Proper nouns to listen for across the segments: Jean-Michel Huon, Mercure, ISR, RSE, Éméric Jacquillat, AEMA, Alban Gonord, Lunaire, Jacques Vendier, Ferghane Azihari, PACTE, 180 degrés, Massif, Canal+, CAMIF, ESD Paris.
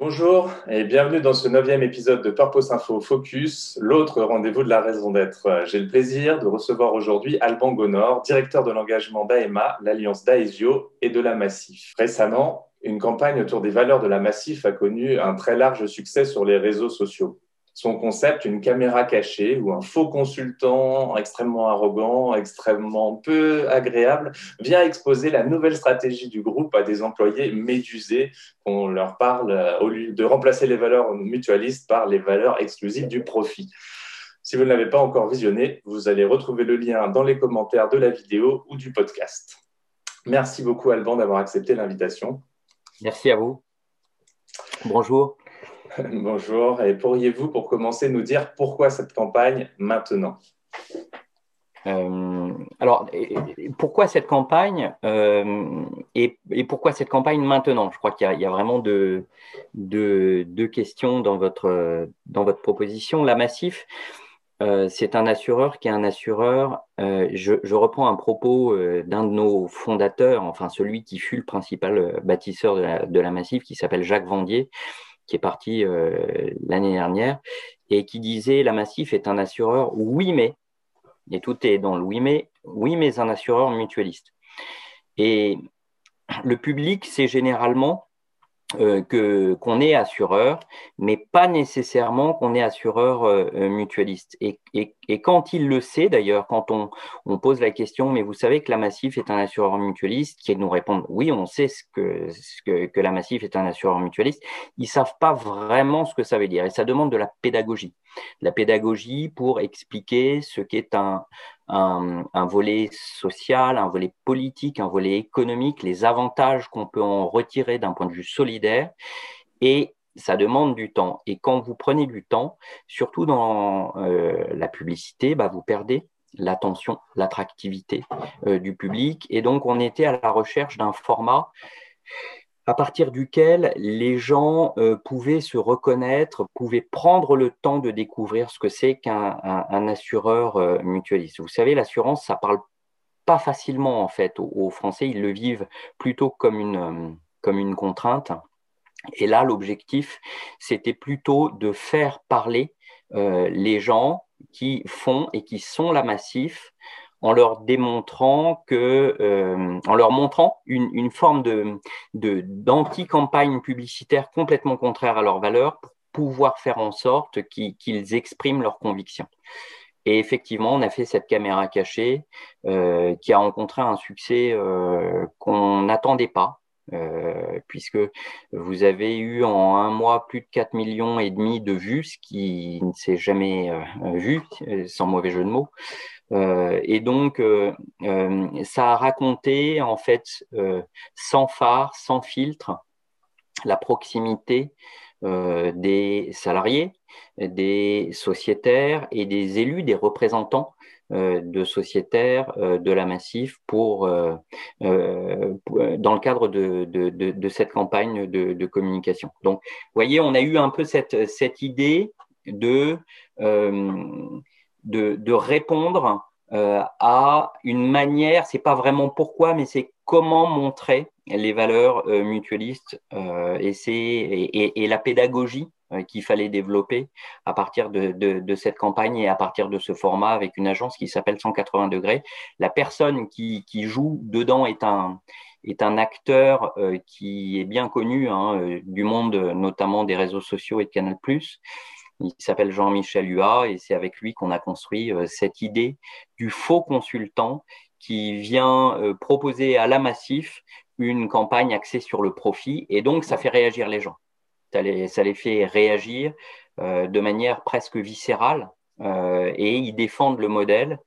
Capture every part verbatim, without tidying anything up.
Bonjour et bienvenue dans ce neuvième épisode de Purpose Info Focus, l'autre rendez-vous de la raison d'être. J'ai le plaisir de recevoir aujourd'hui Alban Gonord, directeur de l'engagement d'A E M A, l'alliance d'Aesio et de la Massif. Récemment, une campagne autour des valeurs de la Massif a connu un très large succès sur les réseaux sociaux. Son concept, une caméra cachée où un faux consultant extrêmement arrogant, extrêmement peu agréable, vient exposer la nouvelle stratégie du groupe à des employés médusés qu'on leur parle au lieu de remplacer les valeurs mutualistes par les valeurs exclusives du profit. Si vous ne l'avez pas encore visionné, vous allez retrouver le lien dans les commentaires de la vidéo ou du podcast. Merci beaucoup Alban d'avoir accepté l'invitation. Merci à vous. Bonjour. Bonjour, et pourriez-vous pour commencer nous dire pourquoi cette campagne maintenant ? euh, Alors, pourquoi cette campagne euh, et, et pourquoi cette campagne maintenant ? Je crois qu'il y a, il y a vraiment deux, deux, deux questions dans votre, dans votre proposition. La Massif, euh, c'est un assureur qui est un assureur. Euh, je, je reprends un propos d'un de nos fondateurs, enfin celui qui fut le principal bâtisseur de la, de la Massif, qui s'appelle Jacques Vendier, qui est parti euh, l'année dernière, et qui disait « La Massif est un assureur, oui mais, et tout est dans le oui mais, oui mais un assureur mutualiste. » Et le public, c'est généralement euh, que, qu'on est assureur, mais pas nécessairement qu'on est assureur euh, mutualiste. Et, et, et quand il le sait d'ailleurs, quand on, on pose la question « Mais vous savez que La Massif est un assureur mutualiste ?» qui nous répondent « Oui, on sait ce que, ce que, que La Massif est un assureur mutualiste », ils savent pas vraiment ce que ça veut dire. Et ça demande de la pédagogie. De la pédagogie pour expliquer ce qu'est un, un, un volet social, un volet politique, un volet économique, les avantages qu'on peut en retirer d'un point de vue solidaire. Et ça demande du temps. Et quand vous prenez du temps, surtout dans euh, la publicité, bah, vous perdez l'attention, l'attractivité euh, du public. Et donc, on était à la recherche d'un format à partir duquel les gens euh, pouvaient se reconnaître, pouvaient prendre le temps de découvrir ce que c'est qu'un un, un assureur euh, mutualiste. Vous savez, l'assurance, ça parle pas facilement, en fait, aux, aux Français. Ils le vivent plutôt comme une, euh, comme une contrainte. Et là, l'objectif, c'était plutôt de faire parler euh, les gens qui font et qui sont la Massif, en leur démontrant que, euh, en leur montrant une, une forme de, de d'anti-campagne publicitaire complètement contraire à leurs valeurs, pour pouvoir faire en sorte qu'ils, qu'ils expriment leurs convictions. Et effectivement, on a fait cette caméra cachée euh, qui a rencontré un succès euh, qu'on n'attendait pas. Euh, puisque vous avez eu en un mois plus de quatre millions et demi de vues, ce qui ne s'est jamais euh, vu, sans mauvais jeu de mots. Euh, et donc, euh, euh, ça a raconté en fait euh, sans phare, sans filtre, la proximité euh, des salariés, des sociétaires et des élus, des représentants de sociétaires de la Massif pour, euh, euh, dans le cadre de, de, de, de cette campagne de, de communication. Donc, vous voyez, on a eu un peu cette, cette idée de, euh, de, de répondre euh, à une manière, c'est pas vraiment pourquoi, mais c'est comment montrer les valeurs euh, mutualistes euh, et, c'est, et, et, et la pédagogie qu'il fallait développer à partir de, de, de cette campagne et à partir de ce format avec une agence qui s'appelle cent quatre-vingts degrés. La personne qui, qui joue dedans est un, est un acteur euh, qui est bien connu hein, euh, du monde, notamment des réseaux sociaux et de Canal plus. Il s'appelle Jean-Michel Huon et c'est avec lui qu'on a construit euh, cette idée du faux consultant qui vient euh, proposer à la Massif une campagne axée sur le profit et donc ça fait réagir les gens. Ça les, ça les fait réagir euh, de manière presque viscérale euh, et ils défendent le modèle.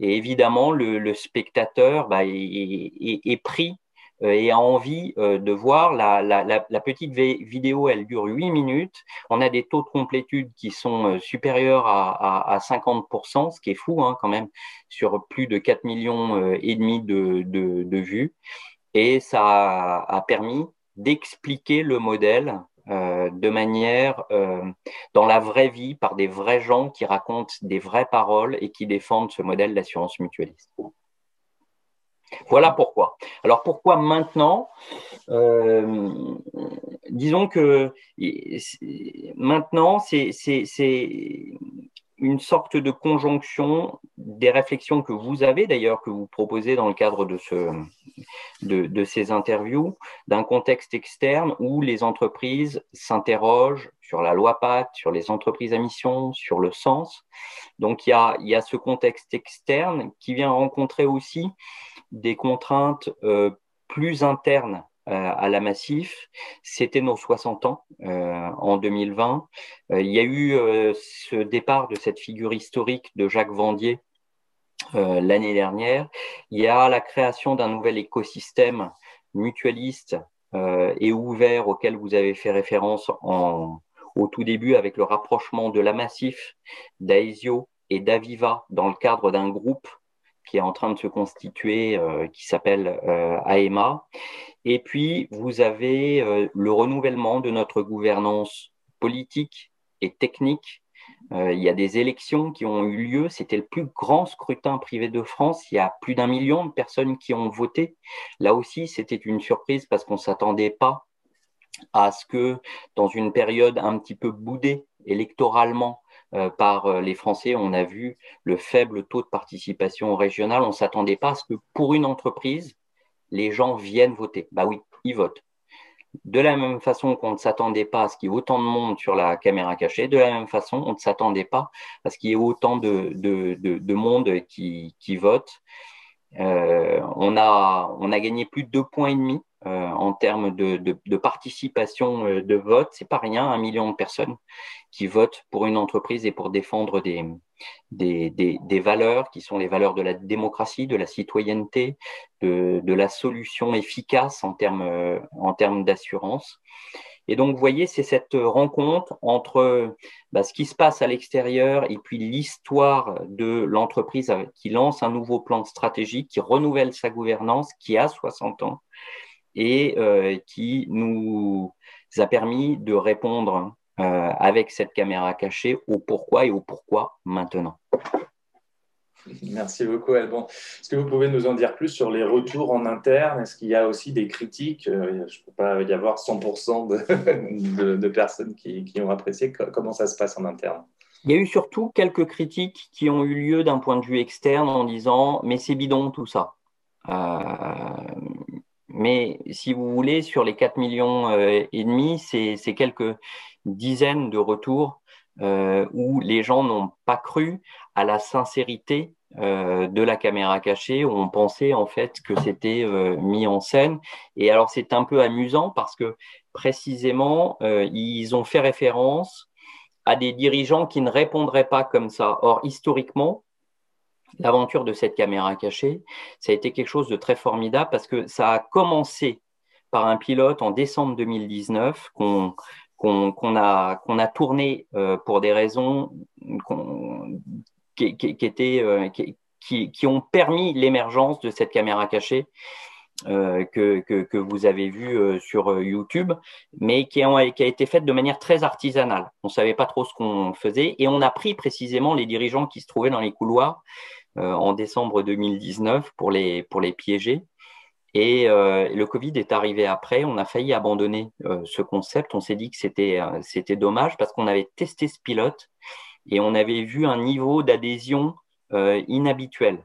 Et évidemment, le, le spectateur bah, est, est, est pris et a envie de voir la, la, la, la petite vidéo, elle dure huit minutes, on a des taux de complétude qui sont supérieurs à, à, à cinquante pour cent, ce qui est fou hein, quand même, sur plus de quatre millions et demi de, de, de vues, et ça a permis d'expliquer le modèle Euh, de manière euh, dans la vraie vie par des vrais gens qui racontent des vraies paroles et qui défendent ce modèle d'assurance mutualiste. Voilà pourquoi. Alors pourquoi maintenant euh, disons que maintenant c'est une sorte de conjonction des réflexions que vous avez d'ailleurs, que vous proposez dans le cadre de, ce, de, de ces interviews, d'un contexte externe où les entreprises s'interrogent sur la loi PACTE, sur les entreprises à mission, sur le sens. Donc il y a, il y a ce contexte externe qui vient rencontrer aussi des contraintes euh, plus internes à la Massif. C'était nos soixante ans euh, en deux mille vingt. Euh, il y a eu euh, ce départ de cette figure historique de Jacques Vendier euh, l'année dernière. Il y a la création d'un nouvel écosystème mutualiste euh, et ouvert auquel vous avez fait référence en, au tout début avec le rapprochement de la Massif, d'Aesio et d'Aviva dans le cadre d'un groupe qui est en train de se constituer, euh, qui s'appelle euh, A E M A. Et puis, vous avez euh, le renouvellement de notre gouvernance politique et technique. Euh, il y a des élections qui ont eu lieu. C'était le plus grand scrutin privé de France. Il y a plus d'un million de personnes qui ont voté. Là aussi, c'était une surprise parce qu'on ne s'attendait pas à ce que, dans une période un petit peu boudée électoralement, par les Français, on a vu le faible taux de participation régionale. On ne s'attendait pas à ce que pour une entreprise, les gens viennent voter. Bah oui, ils votent. De la même façon qu'on ne s'attendait pas à ce qu'il y ait autant de monde sur la caméra cachée, de la même façon, on ne s'attendait pas à ce qu'il y ait autant de, de, de, de monde qui, qui vote. Euh, on, a, on a gagné plus de deux points et demi euh, en termes de, de, de participation euh, de vote. C'est pas rien, un million de personnes qui votent pour une entreprise et pour défendre des, des, des, des valeurs qui sont les valeurs de la démocratie, de la citoyenneté, de, de la solution efficace en termes, euh, en termes d'assurance. Et donc, vous voyez, c'est cette rencontre entre bah, ce qui se passe à l'extérieur et puis l'histoire de l'entreprise qui lance un nouveau plan stratégique, qui renouvelle sa gouvernance, qui a soixante ans et euh, qui nous a permis de répondre euh, avec cette caméra cachée au pourquoi et au pourquoi maintenant. Merci beaucoup, Alban. Est-ce que vous pouvez nous en dire plus sur les retours en interne? Est-ce qu'il y a aussi des critiques? Je ne peux pas y avoir cent pour cent de, de, de personnes qui, qui ont apprécié. Comment ça se passe en interne? Il y a eu surtout quelques critiques qui ont eu lieu d'un point de vue externe en disant « mais c'est bidon tout ça euh, ». Mais si vous voulez, sur les quatre millions et demi, c'est quelques dizaines de retours Euh, où les gens n'ont pas cru à la sincérité euh, de la caméra cachée, où on pensait en fait que c'était euh, mis en scène. Et alors c'est un peu amusant parce que précisément euh, ils ont fait référence à des dirigeants qui ne répondraient pas comme ça. Or historiquement, l'aventure de cette caméra cachée, ça a été quelque chose de très formidable parce que ça a commencé par un pilote en décembre deux mille dix-neuf qu'on qu'on qu'on a, qu'on a tourné euh, pour des raisons qu'on, qui, qui, qui, étaient, euh, qui, qui, qui ont permis l'émergence de cette caméra cachée euh, que, que, que vous avez vue euh, sur YouTube, mais qui a, qui a été faite de manière très artisanale. On ne savait pas trop ce qu'on faisait et on a pris précisément les dirigeants qui se trouvaient dans les couloirs euh, en décembre deux mille dix-neuf pour les, pour les piéger. Et euh, le Covid est arrivé après, on a failli abandonner euh, ce concept, on s'est dit que c'était euh, c'était dommage parce qu'on avait testé ce pilote et on avait vu un niveau d'adhésion euh, inhabituel.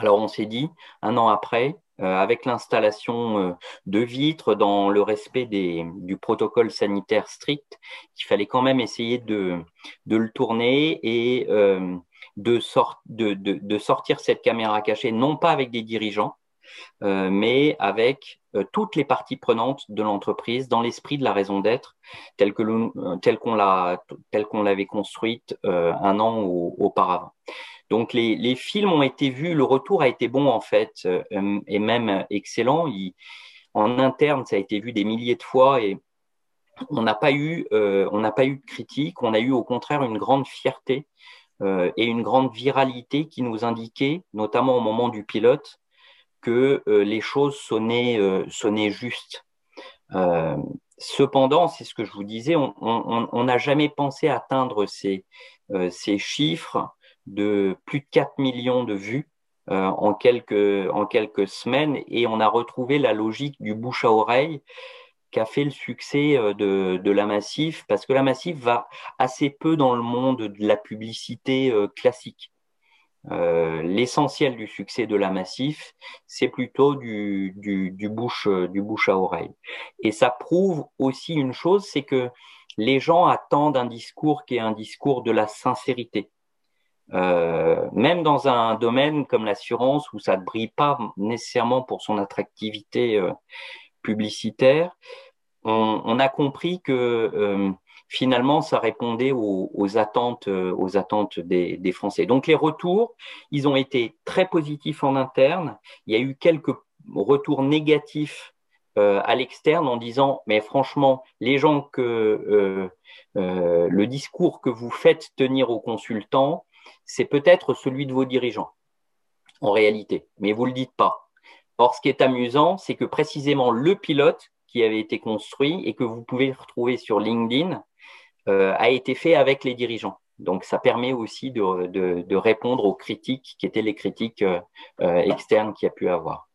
Alors on s'est dit, un an après, euh, avec l'installation euh, de vitres dans le respect des, du protocole sanitaire strict, qu'il fallait quand même essayer de, de le tourner et euh, de, sort, de, de, de sortir cette caméra cachée, non pas avec des dirigeants, Euh, mais avec euh, toutes les parties prenantes de l'entreprise dans l'esprit de la raison d'être telle que le, euh, telle qu'on l'a, telle qu'on l'avait construite euh, un an au, auparavant. Donc, les, les films ont été vus, le retour a été bon, en fait, euh, et même excellent. Il, en interne, ça a été vu des milliers de fois et on n'a pas eu, euh, on n'a pas eu de critique. On a eu, au contraire, une grande fierté euh, et une grande viralité qui nous indiquait, notamment au moment du pilote, que euh, les choses sonnaient, euh, sonnaient justes. Euh, cependant, c'est ce que je vous disais, on n'a jamais pensé atteindre ces, euh, ces chiffres de plus de quatre millions de vues euh, en, quelques, en quelques semaines, et on a retrouvé la logique du bouche à oreille qui a fait le succès de, de la Massif, parce que la Massif va assez peu dans le monde de la publicité euh, classique. Euh, l'essentiel du succès de la Massif, c'est plutôt du, du, du, bouche, du bouche à oreille. Et ça prouve aussi une chose, c'est que les gens attendent un discours qui est un discours de la sincérité. Euh, même dans un domaine comme l'assurance où ça ne brille pas nécessairement pour son attractivité euh, publicitaire, on, on a compris que euh, finalement, ça répondait aux, aux attentes, aux attentes des, des Français. Donc, les retours, ils ont été très positifs en interne. Il y a eu quelques retours négatifs euh, à l'externe en disant « mais franchement, les gens que euh, euh, le discours que vous faites tenir aux consultants, c'est peut-être celui de vos dirigeants, en réalité, mais vous ne le dites pas. » Or, ce qui est amusant, c'est que précisément le pilote qui avait été construit et que vous pouvez retrouver sur LinkedIn, a été fait avec les dirigeants. Donc, ça permet aussi de, de, de répondre aux critiques qui étaient les critiques euh, externes qu'il y a pu avoir.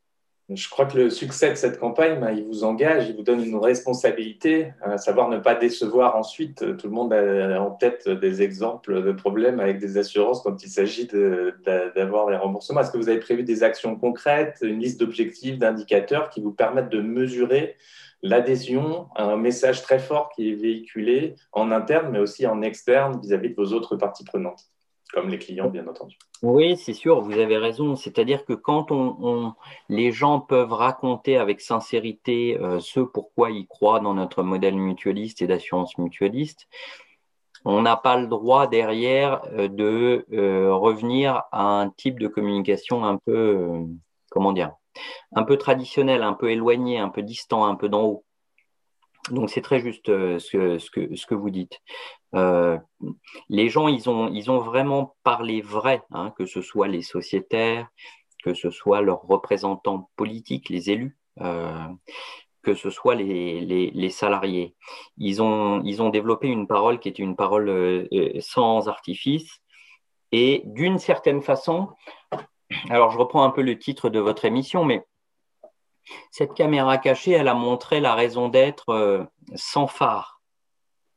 Je crois que le succès de cette campagne, ben, il vous engage, il vous donne une responsabilité, à savoir ne pas décevoir ensuite. Tout le monde a en tête des exemples de problèmes avec des assurances quand il s'agit d'avoir les remboursements. Est-ce que vous avez prévu des actions concrètes, une liste d'objectifs, d'indicateurs qui vous permettent de mesurer l'adhésion, un message très fort qui est véhiculé en interne, mais aussi en externe vis-à-vis de vos autres parties prenantes, comme les clients, bien entendu. Oui, c'est sûr, vous avez raison. C'est-à-dire que quand on, on, les gens peuvent raconter avec sincérité euh, ce pourquoi ils croient dans notre modèle mutualiste et d'assurance mutualiste, on n'a pas le droit derrière euh, de euh, revenir à un type de communication un peu, euh, comment dire, un peu traditionnel, un peu éloigné, un peu distant, un peu d'en haut. Donc, c'est très juste euh, ce, que, ce, que, ce que vous dites. Euh, les gens, ils ont, ils ont vraiment parlé vrai, hein, que ce soit les sociétaires, que ce soit leurs représentants politiques, les élus, euh, que ce soit les, les, les salariés. Ils ont, ils ont développé une parole qui était une parole euh, sans artifice. Et d'une certaine façon, alors je reprends un peu le titre de votre émission, mais cette caméra cachée, elle a montré la raison d'être euh, sans phare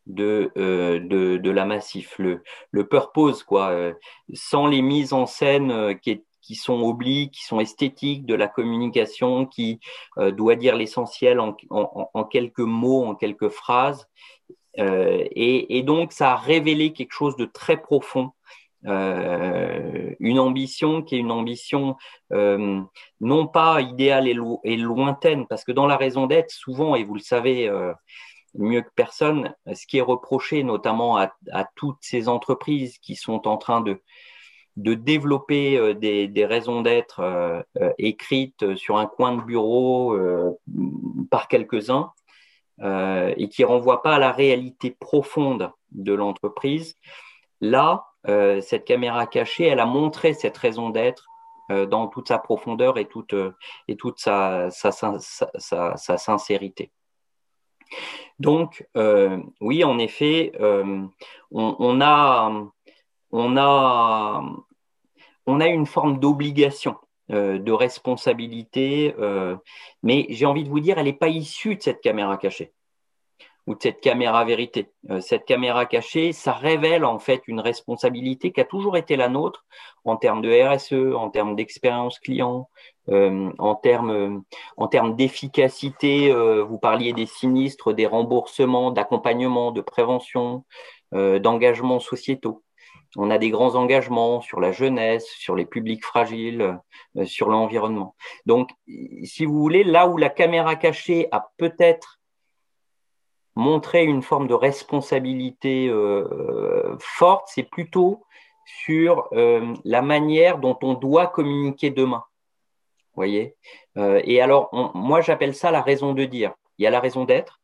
de, euh, de, de la Massif, le, le purpose, quoi, euh, sans les mises en scène euh, qui, qui sont obliques, qui sont esthétiques, de la communication qui euh, doit dire l'essentiel en, en, en quelques mots, en quelques phrases. Euh, et, et donc, ça a révélé quelque chose de très profond. Euh, une ambition qui est une ambition euh, non pas idéale et, lo et lointaine, parce que dans la raison d'être, souvent, et vous le savez euh, mieux que personne, ce qui est reproché notamment à, à toutes ces entreprises qui sont en train de, de développer euh, des, des raisons d'être euh, euh, écrites sur un coin de bureau euh, par quelques-uns euh, et qui ne renvoient pas à la réalité profonde de l'entreprise, là, Euh, cette caméra cachée, elle a montré cette raison d'être euh, dans toute sa profondeur et toute, euh, et toute sa, sa, sa, sa, sa sincérité. Donc, euh, oui, en effet, euh, on, on, a, on, a, on a une forme d'obligation, euh, de responsabilité, euh, mais j'ai envie de vous dire, elle n'est pas issue de cette caméra cachée. Ou de cette caméra vérité. Cette caméra cachée, ça révèle en fait une responsabilité qui a toujours été la nôtre en termes de R S E, en termes d'expérience client, euh, en termes, en termes d'efficacité. Euh, vous parliez des sinistres, des remboursements, d'accompagnement, de prévention, euh, d'engagements sociétaux. On a des grands engagements sur la jeunesse, sur les publics fragiles, euh, sur l'environnement. Donc, si vous voulez, là où la caméra cachée a peut-être montrer une forme de responsabilité euh, forte, c'est plutôt sur euh, la manière dont on doit communiquer demain. Vous voyez euh, Et alors, on, moi, j'appelle ça la raison de dire. Il y a la raison d'être,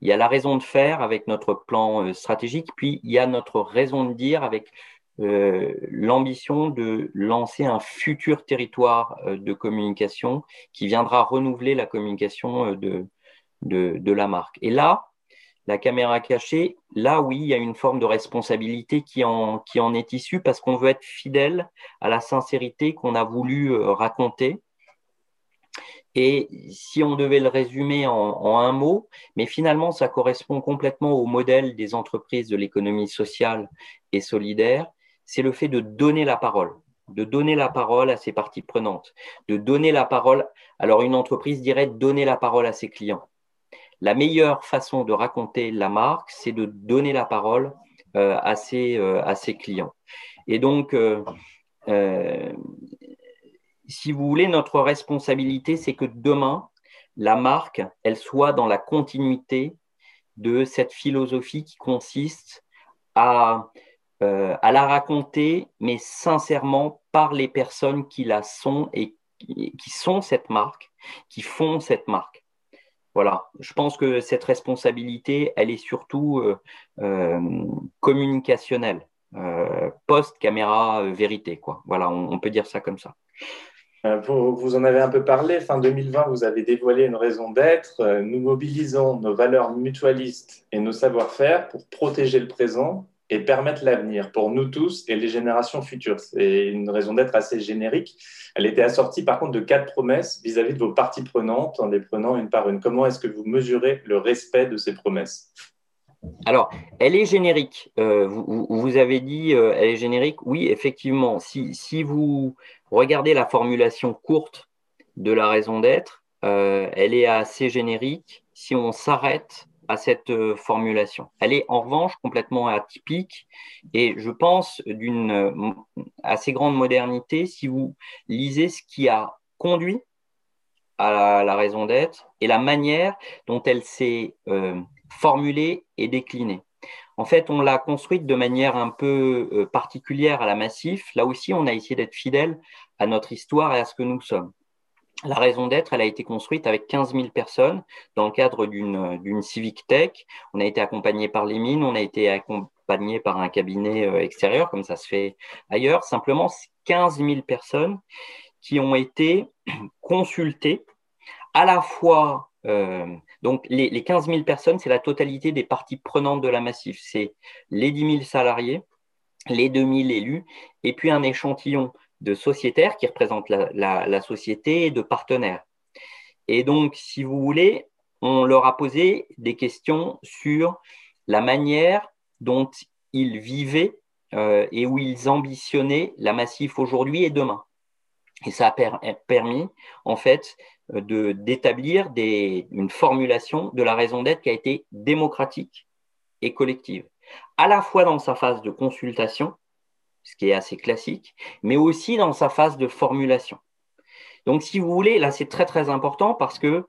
il y a la raison de faire avec notre plan euh, stratégique, puis il y a notre raison de dire avec euh, l'ambition de lancer un futur territoire euh, de communication qui viendra renouveler la communication euh, de, de, de la marque. Et là, la caméra cachée, là, oui, il y a une forme de responsabilité qui en, qui en est issue parce qu'on veut être fidèle à la sincérité qu'on a voulu raconter. Et si on devait le résumer en, en un mot, mais finalement, ça correspond complètement au modèle des entreprises de l'économie sociale et solidaire, c'est le fait de donner la parole, de donner la parole à ses parties prenantes, de donner la parole. Alors, une entreprise dirait donner la parole à ses clients. La meilleure façon de raconter la marque, c'est de donner la parole euh, à, ses, euh, à ses clients. Et donc, euh, euh, si vous voulez, notre responsabilité, c'est que demain, la marque, elle soit dans la continuité de cette philosophie qui consiste à, euh, à la raconter, mais sincèrement par les personnes qui la sont et qui, qui sont cette marque, qui font cette marque. Voilà, je pense que cette responsabilité, elle est surtout euh, euh, communicationnelle, euh, post-caméra vérité, quoi. Voilà, on, on peut dire ça comme ça. Vous, vous en avez un peu parlé, fin deux mille vingt, vous avez dévoilé une raison d'être. Nous mobilisons nos valeurs mutualistes et nos savoir-faire pour protéger le présent et permettre l'avenir pour nous tous et les générations futures. C'est une raison d'être assez générique. Elle était assortie par contre de quatre promesses vis-à-vis de vos parties prenantes en les prenant une par une. Comment est-ce que vous mesurez le respect de ces promesses? Alors, elle est générique. Euh, vous, vous avez dit euh, elle est générique. Oui, effectivement, si, si vous regardez la formulation courte de la raison d'être, euh, elle est assez générique si on s'arrête à cette formulation. Elle est en revanche complètement atypique et je pense d'une assez grande modernité si vous lisez ce qui a conduit à la, la raison d'être et la manière dont elle s'est euh, formulée et déclinée. En fait, on l'a construite de manière un peu euh, particulière à la Massif. Là aussi, on a essayé d'être fidèle à notre histoire et à ce que nous sommes. La raison d'être, elle a été construite avec quinze mille personnes dans le cadre d'une d'une civic tech. On a été accompagné par les mines, on a été accompagné par un cabinet extérieur, comme ça se fait ailleurs. Simplement, c'est quinze mille personnes qui ont été consultées à la fois. Euh, donc, les, les quinze mille personnes, c'est la totalité des parties prenantes de la Massif. C'est les dix mille salariés, les deux mille élus, et puis un échantillon de sociétaires qui représentent la, la, la société et de partenaires. Et donc, si vous voulez, on leur a posé des questions sur la manière dont ils vivaient euh, et où ils ambitionnaient la Massif aujourd'hui et demain. Et ça a per permis, en fait, de, d'établir des, une formulation de la raison d'être qui a été démocratique et collective, à la fois dans sa phase de consultation, ce qui est assez classique, mais aussi dans sa phase de formulation. Donc, si vous voulez, là, c'est très, très important parce que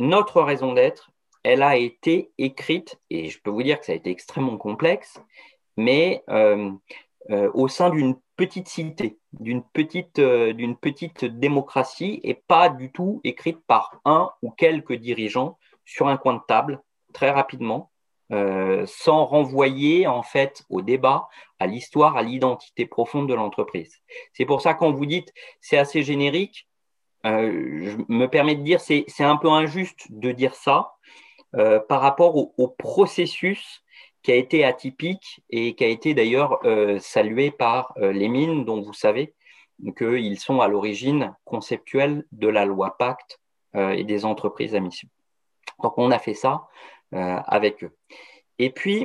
notre raison d'être, elle a été écrite, et je peux vous dire que ça a été extrêmement complexe, mais euh, euh, au sein d'une petite cité, d'une petite, euh, d'une petite démocratie et pas du tout écrite par un ou quelques dirigeants sur un coin de table, très rapidement, Euh, sans renvoyer en fait au débat, à l'histoire, à l'identité profonde de l'entreprise. C'est pour ça quand vous dites c'est assez générique, euh, je me permets de dire c'est c'est un peu injuste de dire ça euh, par rapport au, au processus qui a été atypique et qui a été d'ailleurs euh, salué par euh, les mines dont vous savez qu'ils sont à l'origine conceptuelle de la loi PACTE euh, et des entreprises à mission. Donc on a fait ça Euh, avec eux. Et puis,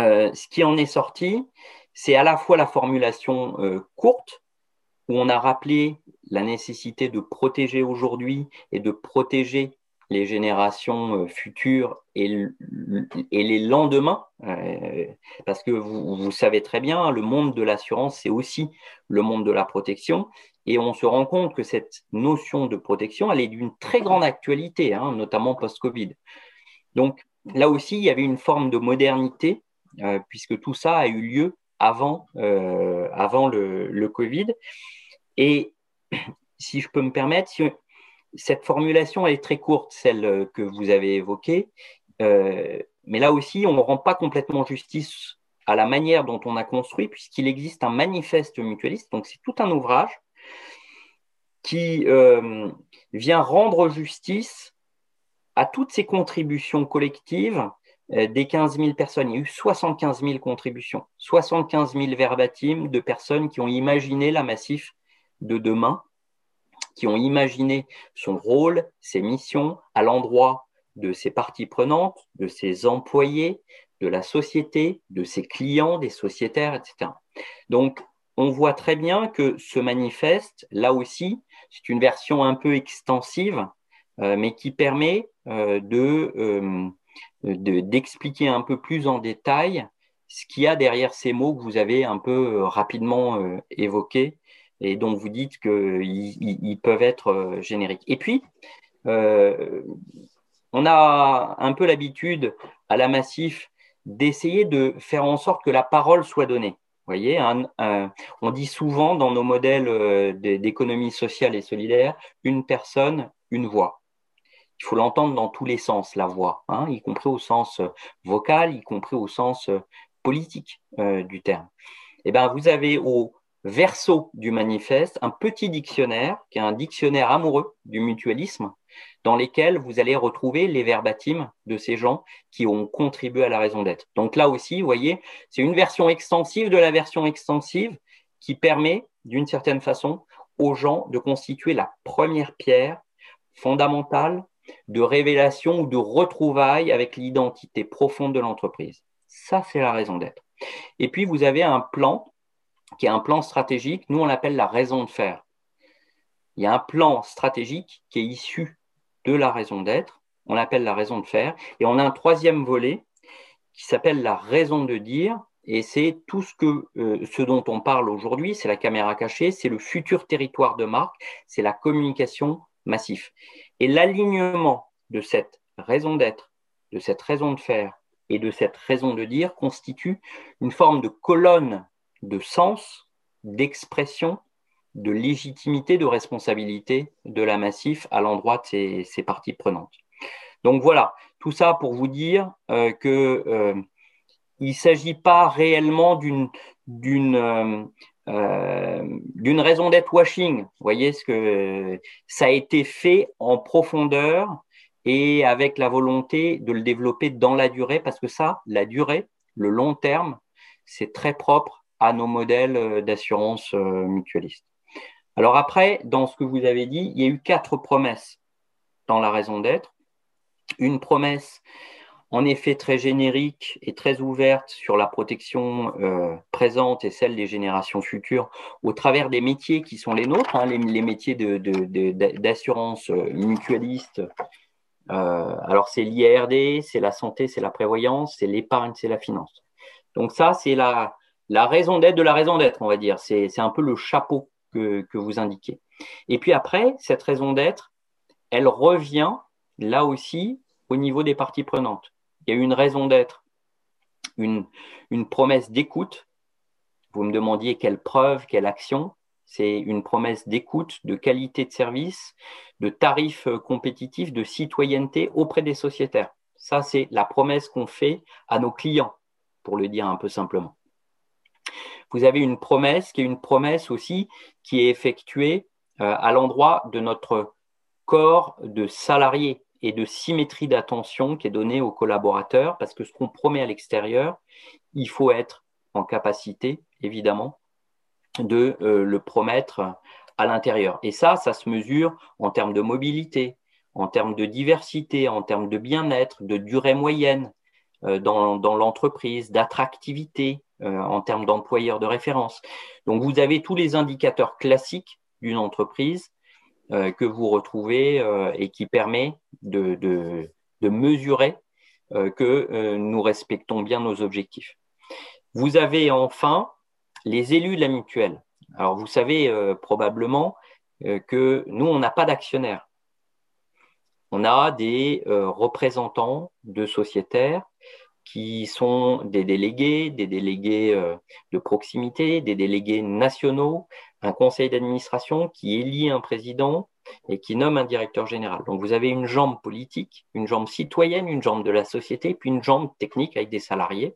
euh, ce qui en est sorti, c'est à la fois la formulation euh, courte, où on a rappelé la nécessité de protéger aujourd'hui et de protéger les générations euh, futures et, le, et les lendemains, euh, parce que vous, vous savez très bien, le monde de l'assurance, c'est aussi le monde de la protection. Et on se rend compte que cette notion de protection, elle est d'une très grande actualité, hein, notamment post-Covid. Donc, là aussi, il y avait une forme de modernité, euh, puisque tout ça a eu lieu avant, euh, avant le, le Covid. Et si je peux me permettre, cette formulation elle est très courte, celle que vous avez évoquée, euh, mais là aussi, on ne rend pas complètement justice à la manière dont on a construit, puisqu'il existe un manifeste mutualiste, donc c'est tout un ouvrage qui euh, vient rendre justice à toutes ces contributions collectives euh, des quinze mille personnes. Il y a eu soixante-quinze mille contributions, soixante-quinze mille verbatims de personnes qui ont imaginé la Massif de demain, qui ont imaginé son rôle, ses missions, à l'endroit de ses parties prenantes, de ses employés, de la société, de ses clients, des sociétaires, et cetera. Donc, on voit très bien que ce manifeste, là aussi, c'est une version un peu extensive, euh, mais qui permet euh, de, euh, de, d'expliquer un peu plus en détail ce qu'il y a derrière ces mots que vous avez un peu euh, rapidement euh, évoqués et dont vous dites qu'ils peuvent être euh, génériques. Et puis, euh, on a un peu l'habitude à la Massif d'essayer de faire en sorte que la parole soit donnée. Vous voyez, un, un, on dit souvent dans nos modèles euh, d'économie sociale et solidaire, une personne, une voix. Il faut l'entendre dans tous les sens, la voix, hein, y compris au sens vocal, y compris au sens politique euh, du terme. Et ben, vous avez au verso du manifeste un petit dictionnaire, qui est un dictionnaire amoureux du mutualisme, dans lesquels vous allez retrouver les verbatims de ces gens qui ont contribué à la raison d'être. Donc là aussi, vous voyez, c'est une version extensive de la version extensive qui permet, d'une certaine façon, aux gens de constituer la première pierre fondamentale de révélation ou de retrouvaille avec l'identité profonde de l'entreprise. Ça, c'est la raison d'être. Et puis, vous avez un plan qui est un plan stratégique. Nous, on l'appelle la raison de faire. Il y a un plan stratégique qui est issu de la raison d'être, on l'appelle la raison de faire, et on a un troisième volet qui s'appelle la raison de dire, et c'est tout ce, que, euh, ce dont on parle aujourd'hui, c'est la caméra cachée, c'est le futur territoire de marque, c'est la communication massive. Et l'alignement de cette raison d'être, de cette raison de faire et de cette raison de dire constitue une forme de colonne de sens, d'expression, de légitimité, de responsabilité de la Massif à l'endroit de ses, ses parties prenantes. Donc voilà, tout ça pour vous dire euh, que euh, il ne s'agit pas réellement d'une d'une euh, euh, d'une raison d'être washing. Vous voyez ce que euh, ça a été fait en profondeur et avec la volonté de le développer dans la durée, parce que ça, la durée, le long terme, c'est très propre à nos modèles d'assurance euh, mutualiste. Alors après, dans ce que vous avez dit, il y a eu quatre promesses dans la raison d'être. Une promesse, en effet, très générique et très ouverte sur la protection euh, présente et celle des générations futures au travers des métiers qui sont les nôtres, hein, les, les métiers de, de, de, d'assurance mutualiste. Euh, alors, c'est l'I R D, c'est la santé, c'est la prévoyance, c'est l'épargne, c'est la finance. Donc ça, c'est la, la raison d'être de la raison d'être, on va dire. C'est, c'est un peu le chapeau Que, que vous indiquez. Et puis après, cette raison d'être, elle revient là aussi au niveau des parties prenantes. Il y a une raison d'être, une, une promesse d'écoute. Vous me demandiez quelle preuve, quelle action. C'est une promesse d'écoute, de qualité de service, de tarifs compétitifs, de citoyenneté auprès des sociétaires. Ça, c'est la promesse qu'on fait à nos clients, pour le dire un peu simplement. Vous avez une promesse qui est une promesse aussi qui est effectuée euh, à l'endroit de notre corps de salariés et de symétrie d'attention qui est donnée aux collaborateurs, parce que ce qu'on promet à l'extérieur, il faut être en capacité, évidemment, de euh, le promettre à l'intérieur. Et ça, ça se mesure en termes de mobilité, en termes de diversité, en termes de bien-être, de durée moyenne euh, dans, dans l'entreprise, d'attractivité, Euh, en termes d'employeurs de référence. Donc, vous avez tous les indicateurs classiques d'une entreprise euh, que vous retrouvez euh, et qui permet de, de, de mesurer euh, que euh, nous respectons bien nos objectifs. Vous avez enfin les élus de la mutuelle. Alors, vous savez euh, probablement euh, que nous, on n'a pas d'actionnaires. On a des euh, représentants de sociétaires qui sont des délégués, des délégués euh, de proximité, des délégués nationaux, un conseil d'administration qui élit un président et qui nomme un directeur général. Donc vous avez une jambe politique, une jambe citoyenne, une jambe de la société, puis une jambe technique avec des salariés.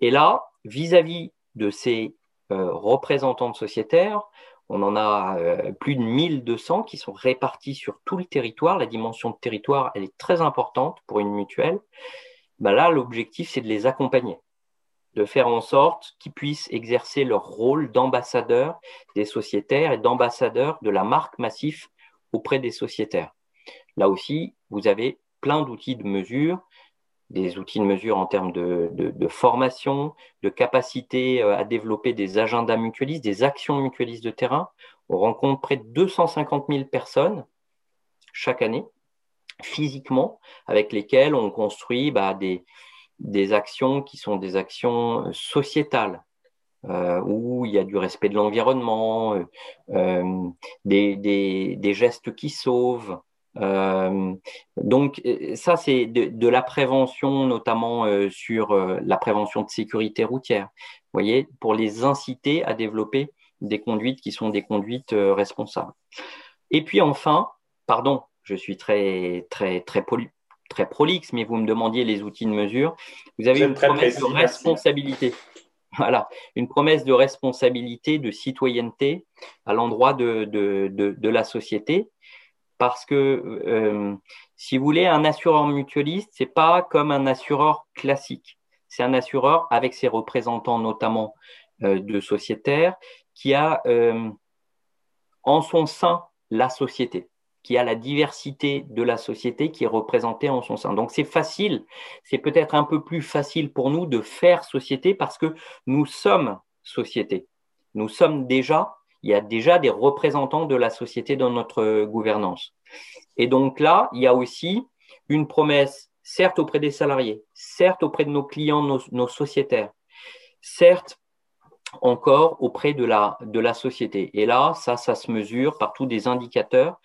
Et là, vis-à-vis de ces euh, représentants de sociétaires, on en a euh, plus de mille deux cents qui sont répartis sur tout le territoire. La dimension de territoire, elle est très importante pour une mutuelle. Ben là, l'objectif, c'est de les accompagner, de faire en sorte qu'ils puissent exercer leur rôle d'ambassadeur des sociétaires et d'ambassadeur de la marque Massif auprès des sociétaires. Là aussi, vous avez plein d'outils de mesure, des outils de mesure en termes de, de, de formation, de capacité à développer des agendas mutualistes, des actions mutualistes de terrain. On rencontre près de deux cent cinquante mille personnes chaque année, physiquement, avec lesquelles on construit bah, des, des actions qui sont des actions sociétales, euh, où il y a du respect de l'environnement, euh, des, des, des gestes qui sauvent. Euh, donc ça, c'est de, de la prévention, notamment euh, sur euh, la prévention de sécurité routière, vous voyez, pour les inciter à développer des conduites qui sont des conduites euh, responsables. Et puis enfin, pardon, je suis très, très, très, poli, très prolixe, mais vous me demandiez les outils de mesure. Vous avez une promesse de responsabilité. Voilà, une promesse de responsabilité, de citoyenneté à l'endroit de, de, de, de la société. Parce que, euh, si vous voulez, un assureur mutualiste, c'est pas comme un assureur classique. C'est un assureur avec ses représentants, notamment euh, de sociétaires, qui a euh, en son sein la société, qui a la diversité de la société qui est représentée en son sein. Donc, c'est facile, c'est peut-être un peu plus facile pour nous de faire société parce que nous sommes société. Nous sommes déjà... Il y a déjà des représentants de la société dans notre gouvernance. Et donc là, il y a aussi une promesse, certes auprès des salariés, certes auprès de nos clients, nos, nos sociétaires, certes encore auprès de la, de la société. Et là, ça, ça se mesure par tous des indicateurs,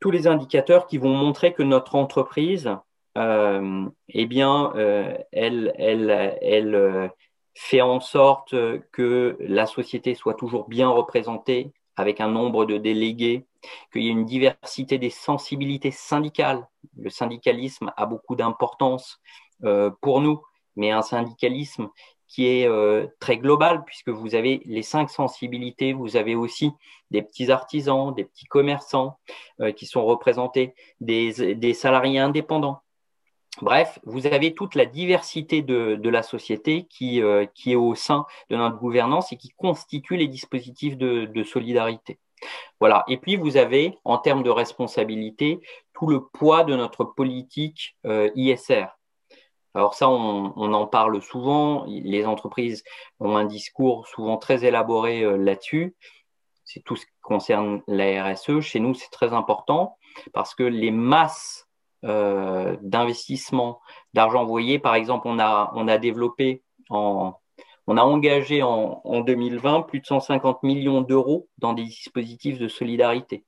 tous les indicateurs qui vont montrer que notre entreprise, euh, eh bien, euh, elle... elle, elle euh, fait en sorte que la société soit toujours bien représentée avec un nombre de délégués, qu'il y ait une diversité des sensibilités syndicales. Le syndicalisme a beaucoup d'importance euh, pour nous, mais un syndicalisme qui est euh, très global puisque vous avez les cinq sensibilités, vous avez aussi des petits artisans, des petits commerçants euh, qui sont représentés, des, des salariés indépendants. Bref, vous avez toute la diversité de, de la société qui, euh, qui est au sein de notre gouvernance et qui constitue les dispositifs de, de solidarité. Voilà. Et puis, vous avez, en termes de responsabilité, tout le poids de notre politique euh, I S R. Alors ça, on, on en parle souvent. Les entreprises ont un discours souvent très élaboré euh, là-dessus. C'est tout ce qui concerne la R S E. Chez nous, c'est très important parce que les masses Euh, d'investissement, d'argent envoyé. Par exemple, on a, on a développé, en, on a engagé en, en deux mille vingt plus de cent cinquante millions d'euros dans des dispositifs de solidarité.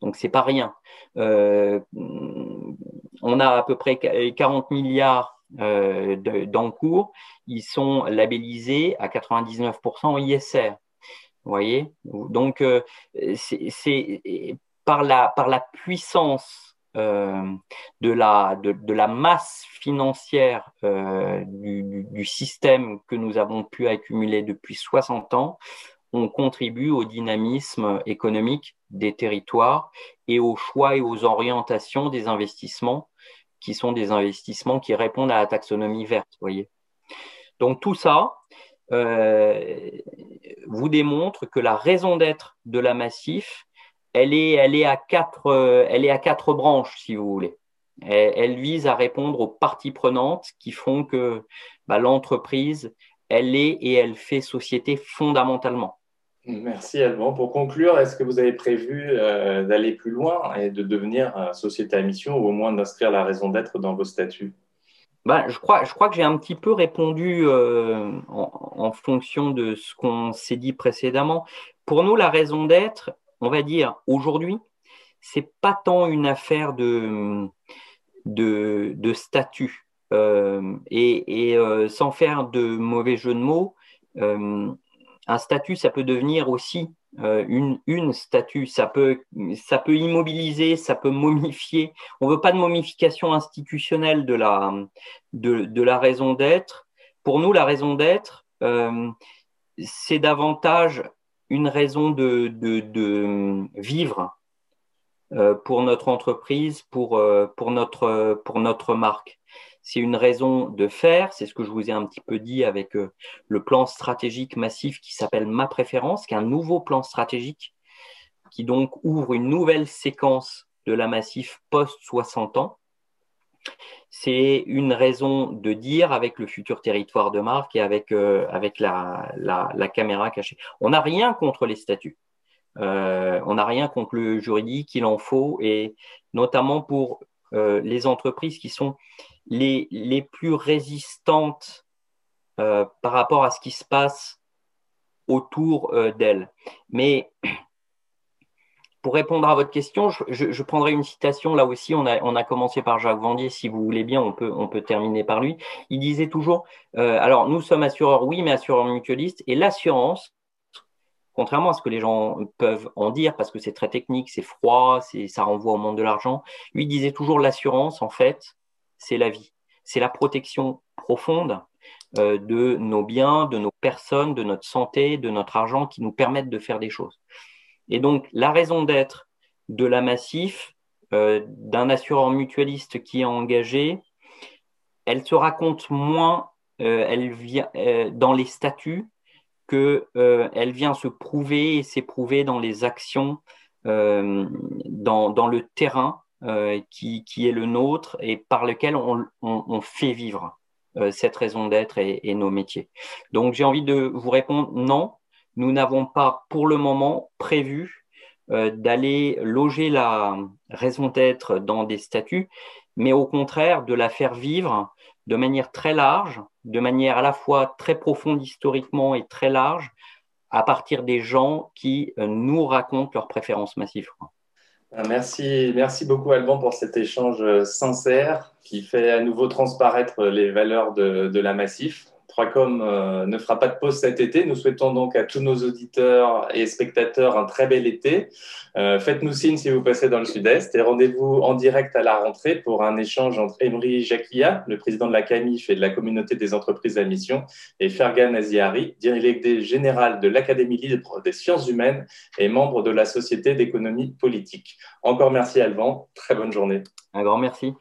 Donc, c'est pas rien. Euh, on a à peu près quarante milliards euh, d'encours. Ils sont labellisés à quatre-vingt-dix-neuf pour cent en I S R. Vous voyez? Donc, euh, c'est par la, par la puissance Euh, de, la, de, de la masse financière euh, du, du système que nous avons pu accumuler depuis soixante ans, on contribue au dynamisme économique des territoires et aux choix et aux orientations des investissements qui sont des investissements qui répondent à la taxonomie verte. Voyez. Donc tout ça euh, vous démontre que la raison d'être de la Massif, Elle est, elle, est à quatre, elle est à quatre branches, si vous voulez. Elle, elle vise à répondre aux parties prenantes qui font que bah, l'entreprise, elle est et elle fait société fondamentalement. Merci, Alban. Pour conclure, est-ce que vous avez prévu euh, d'aller plus loin et de devenir euh, société à mission ou au moins d'inscrire la raison d'être dans vos statuts? Ben, je crois, je crois que j'ai un petit peu répondu euh, en, en fonction de ce qu'on s'est dit précédemment. Pour nous, la raison d'être, on va dire aujourd'hui, c'est pas tant une affaire de, de, de statut. euh, et, et euh, sans faire de mauvais jeu de mots, euh, un statut, ça peut devenir aussi euh, une, une statue, ça peut, ça peut immobiliser, ça peut momifier. On ne veut pas de momification institutionnelle de la, de, de la raison d'être. Pour nous, la raison d'être, euh, c'est davantage une raison de, de, de vivre euh, pour notre entreprise, pour, euh, pour, notre, pour notre marque. C'est une raison de faire, c'est ce que je vous ai un petit peu dit avec euh, le plan stratégique massif qui s'appelle « Ma préférence », qui est un nouveau plan stratégique qui donc ouvre une nouvelle séquence de la Massif post soixante ans. C'est une raison de dire avec le futur territoire de marque et avec, euh, avec la, la, la caméra cachée. On n'a rien contre les statuts, euh, on n'a rien contre le juridique, il en faut, et notamment pour euh, les entreprises qui sont les, les plus résistantes euh, par rapport à ce qui se passe autour euh, d'elles. Mais pour répondre à votre question, je, je, je prendrai une citation. Là aussi, on a, on a commencé par Jacques Vendier. Si vous voulez bien, on peut, on peut terminer par lui. Il disait toujours, euh, alors nous sommes assureurs, oui, mais assureurs mutualistes. Et l'assurance, contrairement à ce que les gens peuvent en dire, parce que c'est très technique, c'est froid, ça renvoie au monde de l'argent, lui disait toujours l'assurance, en fait, c'est la vie. C'est la protection profonde euh, de nos biens, de nos personnes, de notre santé, de notre argent qui nous permettent de faire des choses. Et donc, la raison d'être de la Massif, euh, d'un assureur mutualiste qui est engagé, elle se raconte moins euh, elle vient, euh, dans les statuts qu'elle euh, vient se prouver et s'éprouver dans les actions, euh, dans, dans le terrain euh, qui, qui est le nôtre et par lequel on, on, on fait vivre euh, cette raison d'être et, et nos métiers. Donc, j'ai envie de vous répondre non. Nous n'avons pas, pour le moment, prévu euh, d'aller loger la raison d'être dans des statuts, mais au contraire, de la faire vivre de manière très large, de manière à la fois très profonde historiquement et très large, à partir des gens qui euh, nous racontent leurs préférences massives. Merci, merci beaucoup, Alban, pour cet échange sincère qui fait à nouveau transparaître les valeurs de, de la Massif. trois com euh, ne fera pas de pause cet été. Nous souhaitons donc à tous nos auditeurs et spectateurs un très bel été. Euh, Faites-nous signe si vous passez dans le Sud-Est et rendez-vous en direct à la rentrée pour un échange entre Éméric Jacquillat, le président de la CAMIF et de la communauté des entreprises à mission, et Ferghane Azihari, directeur général de l'Académie libre des sciences humaines et membre de la Société d'économie politique. Encore merci Alban, très bonne journée. Un grand merci.